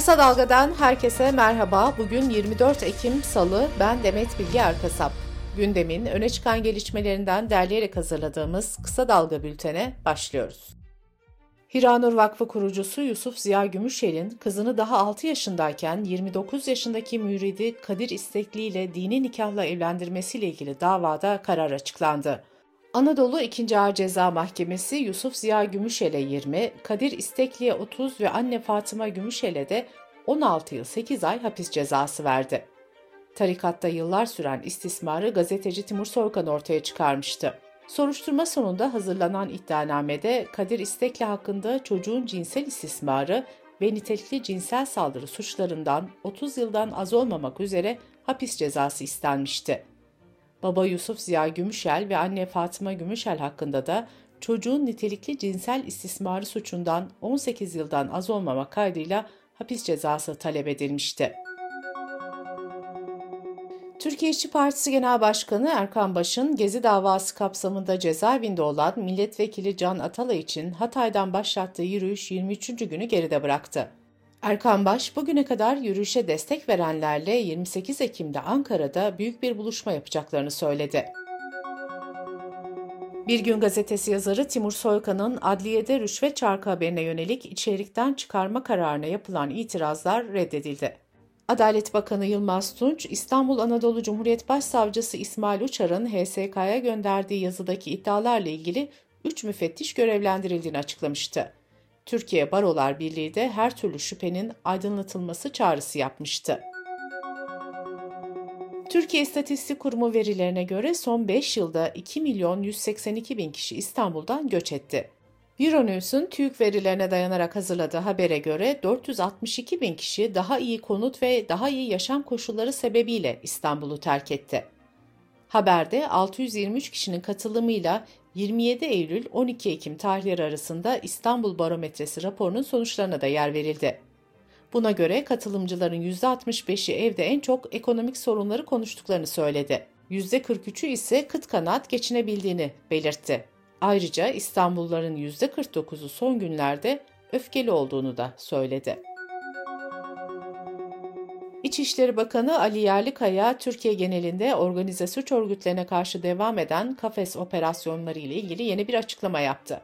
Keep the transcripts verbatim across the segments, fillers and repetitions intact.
Kısa Dalga'dan herkese merhaba. Bugün yirmi dört Ekim Salı, ben Demet Bilge Erkasap. Gündemin öne çıkan gelişmelerinden derleyerek hazırladığımız Kısa Dalga Bülten'e başlıyoruz. Hiranur Vakfı kurucusu Yusuf Ziya Gümüşel'in kızını daha altı yaşındayken yirmi dokuz yaşındaki müridi Kadir İstekli ile dini nikahla evlendirmesiyle ilgili davada karar açıklandı. Anadolu ikinci. Ağır Ceza Mahkemesi Yusuf Ziya Gümüşel'e yirmi, Kadir İstekli'ye otuz ve anne Fatma Gümüşel'e de on altı yıl sekiz ay hapis cezası verdi. Tarikatta yıllar süren istismarı gazeteci Timur Sorkan ortaya çıkarmıştı. Soruşturma sonunda hazırlanan iddianamede Kadir İstekli hakkında çocuğun cinsel istismarı ve nitelikli cinsel saldırı suçlarından otuz yıldan az olmamak üzere hapis cezası istenmişti. Baba Yusuf Ziya Gümüşel ve anne Fatma Gümüşel hakkında da çocuğun nitelikli cinsel istismarı suçundan on sekiz yıldan az olmamak kaydıyla hapis cezası talep edilmişti. Türkiye İşçi Partisi Genel Başkanı Erkan Baş'ın Gezi davası kapsamında cezaevinde olan milletvekili Can Atalay için Hatay'dan başlattığı yürüyüş yirmi üçüncü günü geride bıraktı. Erkan Baş, bugüne kadar yürüyüşe destek verenlerle yirmi sekiz Ekim'de Ankara'da büyük bir buluşma yapacaklarını söyledi. Bir Gün Gazetesi yazarı Timur Soykan'ın adliyede rüşvet çarkı haberine yönelik içerikten çıkarma kararına yapılan itirazlar reddedildi. Adalet Bakanı Yılmaz Tunç, İstanbul Anadolu Cumhuriyet Başsavcısı İsmail Uçar'ın H S K'ya gönderdiği yazıdaki iddialarla ilgili üç müfettiş görevlendirildiğini açıklamıştı. Türkiye Barolar Birliği de her türlü şüphenin aydınlatılması çağrısı yapmıştı. Türkiye İstatistik Kurumu verilerine göre son beş yılda iki milyon yüz seksen iki bin kişi İstanbul'dan göç etti. EuroNews'un TÜİK verilerine dayanarak hazırladığı habere göre dört yüz altmış iki bin kişi daha iyi konut ve daha iyi yaşam koşulları sebebiyle İstanbul'u terk etti. Haberde altı yüz yirmi üç kişinin katılımıyla yirmi yedi Eylül on iki Ekim tarihleri arasında İstanbul Barometresi raporunun sonuçlarına da yer verildi. Buna göre katılımcıların yüzde altmış beşi evde en çok ekonomik sorunları konuştuklarını söyledi. yüzde kırk üçü ise kıt kanaat geçinebildiğini belirtti. Ayrıca İstanbulluların yüzde kırk dokuzu son günlerde öfkeli olduğunu da söyledi. İçişleri Bakanı Ali Yerlikaya, Türkiye genelinde organize suç örgütlerine karşı devam eden kafes operasyonları ile ilgili yeni bir açıklama yaptı.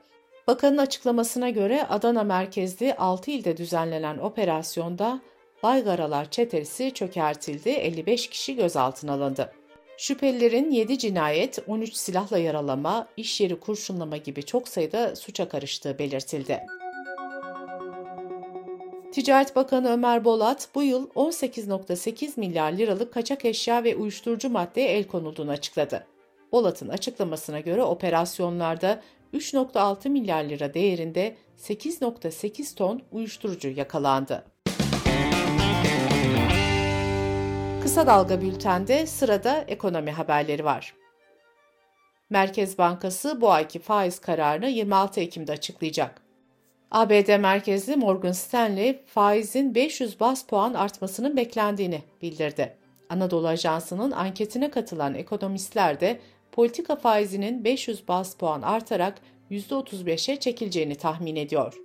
Bakanın açıklamasına göre Adana merkezli altı ilde düzenlenen operasyonda Baygaralar çetesi çökertildi, elli beş kişi gözaltına alındı. Şüphelilerin yedi cinayet, on üç silahla yaralama, iş yeri kurşunlama gibi çok sayıda suça karıştığı belirtildi. Ticaret Bakanı Ömer Bolat, bu yıl on sekiz virgül sekiz milyar liralık kaçak eşya ve uyuşturucu maddeye el konulduğunu açıkladı. Bolat'ın açıklamasına göre operasyonlarda üç virgül altı milyar lira değerinde sekiz virgül sekiz ton uyuşturucu yakalandı. Kısa Dalga Bülten'de sırada ekonomi haberleri var. Merkez Bankası bu ayki faiz kararını yirmi altı Ekim'de açıklayacak. A B D merkezli Morgan Stanley, faizin beş yüz baz puan artmasının beklendiğini bildirdi. Anadolu Ajansı'nın anketine katılan ekonomistler de politika faizinin beş yüz baz puan artarak yüzde otuz beşe çekileceğini tahmin ediyor.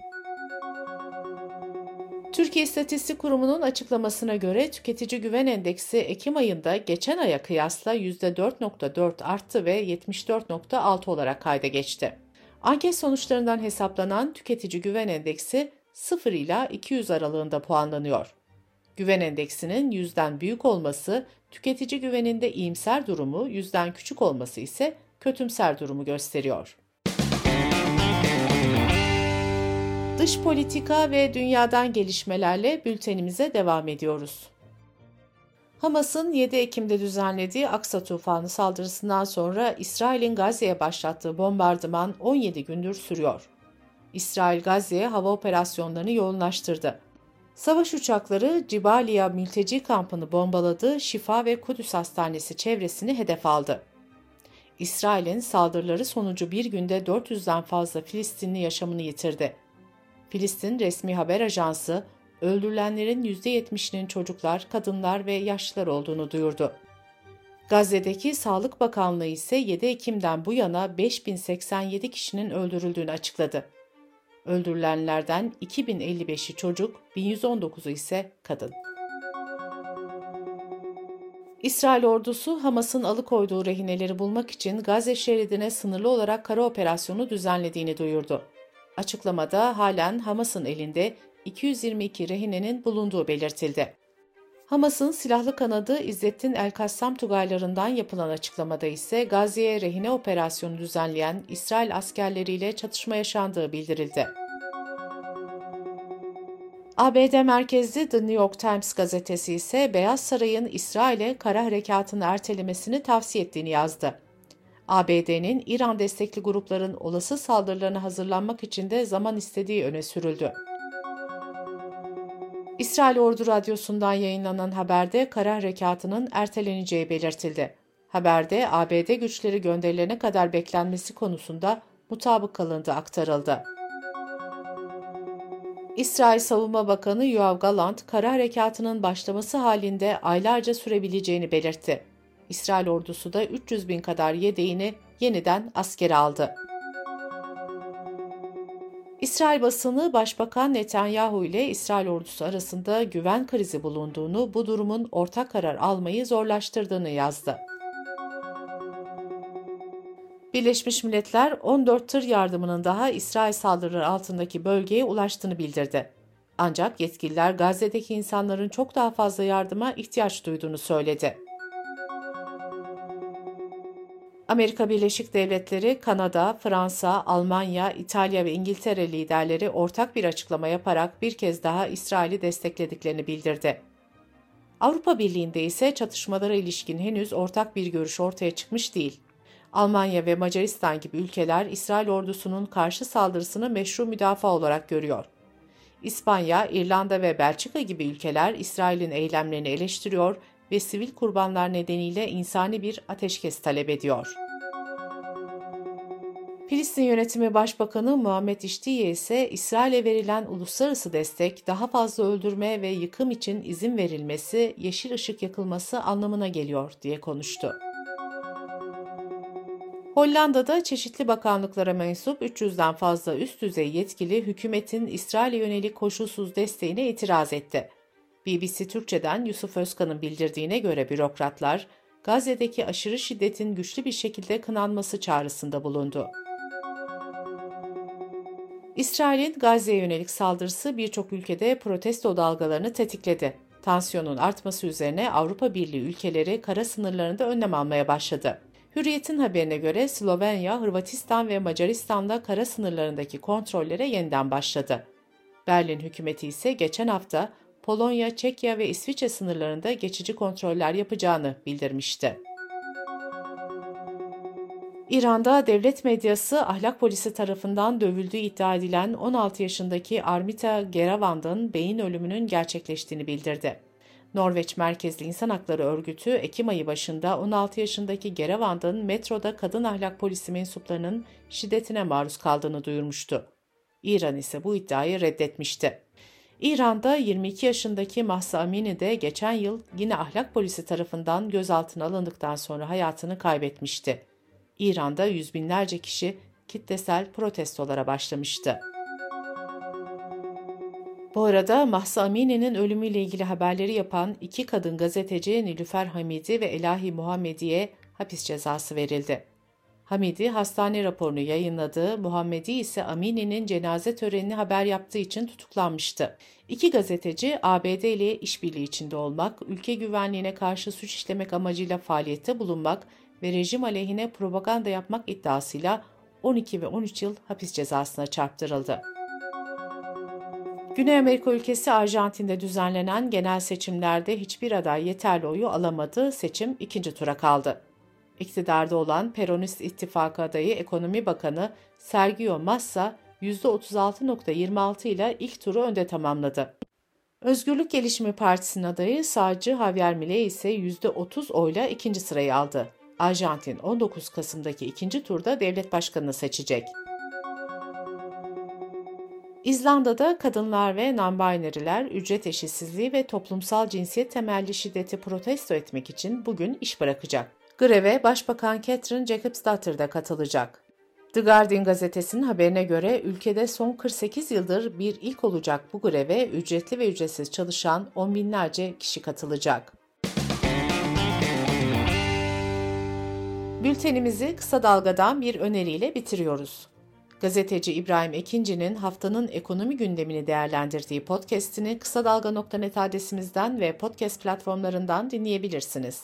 Türkiye İstatistik Kurumu'nun açıklamasına göre Tüketici Güven Endeksi Ekim ayında geçen aya kıyasla yüzde dört virgül dört arttı ve yetmiş dört virgül altı olarak kayda geçti. Anket sonuçlarından hesaplanan Tüketici Güven Endeksi sıfır ila iki yüz aralığında puanlanıyor. Güven endeksinin yüzden büyük olması tüketici güveninde iyimser durumu, yüzden küçük olması ise kötümser durumu gösteriyor. Dış politika ve dünyadan gelişmelerle bültenimize devam ediyoruz. Hamas'ın yedi Ekim'de düzenlediği Aksa tufanı saldırısından sonra İsrail'in Gazze'ye başlattığı bombardıman on yedi gündür sürüyor. İsrail Gazze'ye hava operasyonlarını yoğunlaştırdı. Savaş uçakları Cibalia mülteci kampını bombaladı, Şifa ve Kudüs Hastanesi çevresini hedef aldı. İsrail'in saldırıları sonucu bir günde dört yüzden fazla Filistinli yaşamını yitirdi. Filistin resmi haber ajansı, öldürülenlerin yüzde yetmişinin çocuklar, kadınlar ve yaşlılar olduğunu duyurdu. Gazze'deki Sağlık Bakanlığı ise yedi Ekim'den bu yana beş bin seksen yedi kişinin öldürüldüğünü açıkladı. Öldürülenlerden iki bin elli beşi çocuk, bin yüz on dokuzu ise kadın. İsrail ordusu Hamas'ın alıkoyduğu rehineleri bulmak için Gazze şeridine sınırlı olarak kara operasyonu düzenlediğini duyurdu. Açıklamada halen Hamas'ın elinde iki yüz yirmi iki rehinenin bulunduğu belirtildi. Hamas'ın silahlı kanadı İzzettin El-Kassam Tugaylarından yapılan açıklamada ise Gazze'ye rehine operasyonu düzenleyen İsrail askerleriyle çatışma yaşandığı bildirildi. A B D merkezli The New York Times gazetesi ise Beyaz Saray'ın İsrail'e kara harekatını ertelemesini tavsiye ettiğini yazdı. A B D'nin İran destekli grupların olası saldırılarına hazırlanmak için de zaman istediği öne sürüldü. İsrail Ordu Radyosu'ndan yayınlanan haberde kara harekatının erteleneceği belirtildi. Haberde A B D güçleri gönderilene kadar beklenmesi konusunda mutabık kalındığı aktarıldı. İsrail Savunma Bakanı Yoav Galant, kara harekatının başlaması halinde aylarca sürebileceğini belirtti. İsrail ordusu da üç yüz bin kadar yedeğini yeniden askere aldı. İsrail basını Başbakan Netanyahu ile İsrail ordusu arasında güven krizi bulunduğunu, bu durumun ortak karar almayı zorlaştırdığını yazdı. Birleşmiş Milletler on dört tır yardımının daha İsrail saldırıları altındaki bölgeye ulaştığını bildirdi. Ancak yetkililer Gazze'deki insanların çok daha fazla yardıma ihtiyaç duyduğunu söyledi. Amerika Birleşik Devletleri, Kanada, Fransa, Almanya, İtalya ve İngiltere liderleri ortak bir açıklama yaparak bir kez daha İsrail'i desteklediklerini bildirdi. Avrupa Birliği'nde ise çatışmalara ilişkin henüz ortak bir görüş ortaya çıkmış değil. Almanya ve Macaristan gibi ülkeler İsrail ordusunun karşı saldırısını meşru müdafaa olarak görüyor. İspanya, İrlanda ve Belçika gibi ülkeler İsrail'in eylemlerini eleştiriyor ve sivil kurbanlar nedeniyle insani bir ateşkes talep ediyor. Filistin Yönetimi Başbakanı Muhammed İştiye ise İsrail'e verilen uluslararası destek, daha fazla öldürme ve yıkım için izin verilmesi, yeşil ışık yakılması anlamına geliyor diye konuştu. Hollanda'da çeşitli bakanlıklara mensup üç yüzden fazla üst düzey yetkili hükümetin İsrail'e yönelik koşulsuz desteğine itiraz etti. B B C Türkçe'den Yusuf Özkan'ın bildirdiğine göre bürokratlar, Gazze'deki aşırı şiddetin güçlü bir şekilde kınanması çağrısında bulundu. İsrail'in Gazze'ye yönelik saldırısı birçok ülkede protesto dalgalarını tetikledi. Tansiyonun artması üzerine Avrupa Birliği ülkeleri kara sınırlarında önlem almaya başladı. Hürriyet'in haberine göre Slovenya, Hırvatistan ve Macaristan'da kara sınırlarındaki kontrollere yeniden başladı. Berlin hükümeti ise geçen hafta Polonya, Çekya ve İsviçre sınırlarında geçici kontroller yapacağını bildirmişti. İran'da devlet medyası ahlak polisi tarafından dövüldüğü iddia edilen on altı yaşındaki Armita Geravand'ın beyin ölümünün gerçekleştiğini bildirdi. Norveç merkezli İnsan Hakları Örgütü, Ekim ayı başında on altı yaşındaki Geravand'ın metroda kadın ahlak polisi mensuplarının şiddetine maruz kaldığını duyurmuştu. İran ise bu iddiayı reddetmişti. İran'da yirmi iki yaşındaki Mahsa Amini de geçen yıl yine ahlak polisi tarafından gözaltına alındıktan sonra hayatını kaybetmişti. İran'da yüz binlerce kişi kitlesel protestolara başlamıştı. Bu arada Mahsa Amini'nin ölümüyle ilgili haberleri yapan iki kadın gazeteci Nilüfer Hamidi ve Elahi Muhammedi'ye hapis cezası verildi. Hamidi hastane raporunu yayınladı, Muhammedi ise Amini'nin cenaze törenini haber yaptığı için tutuklanmıştı. İki gazeteci A B D ile işbirliği içinde olmak, ülke güvenliğine karşı suç işlemek amacıyla faaliyette bulunmak ve rejim aleyhine propaganda yapmak iddiasıyla on iki ve on üç yıl hapis cezasına çarptırıldı. Güney Amerika ülkesi Arjantin'de düzenlenen genel seçimlerde hiçbir aday yeterli oyu alamadı, seçim ikinci tura kaldı. İktidarda olan Peronist İttifakı adayı Ekonomi Bakanı Sergio Massa yüzde otuz altı virgül yirmi altı ile ilk turu önde tamamladı. Özgürlük Gelişimi Partisi'nin adayı sağcı Javier Milei ise yüzde otuz oyla ikinci sırayı aldı. Arjantin on dokuz Kasım'daki ikinci turda devlet başkanını seçecek. İzlanda'da kadınlar ve non-binary'ler ücret eşitsizliği ve toplumsal cinsiyet temelli şiddeti protesto etmek için bugün iş bırakacak. Greve Başbakan Katrin Jakobsdottir da katılacak. The Guardian gazetesinin haberine göre ülkede son kırk sekiz yıldır bir ilk olacak bu greve ücretli ve ücretsiz çalışan on binlerce kişi katılacak. Bültenimizi kısa dalgadan bir öneriyle bitiriyoruz. Gazeteci İbrahim Ekinci'nin haftanın ekonomi gündemini değerlendirdiği podcast'ini kısadalga nokta net adresimizden ve podcast platformlarından dinleyebilirsiniz.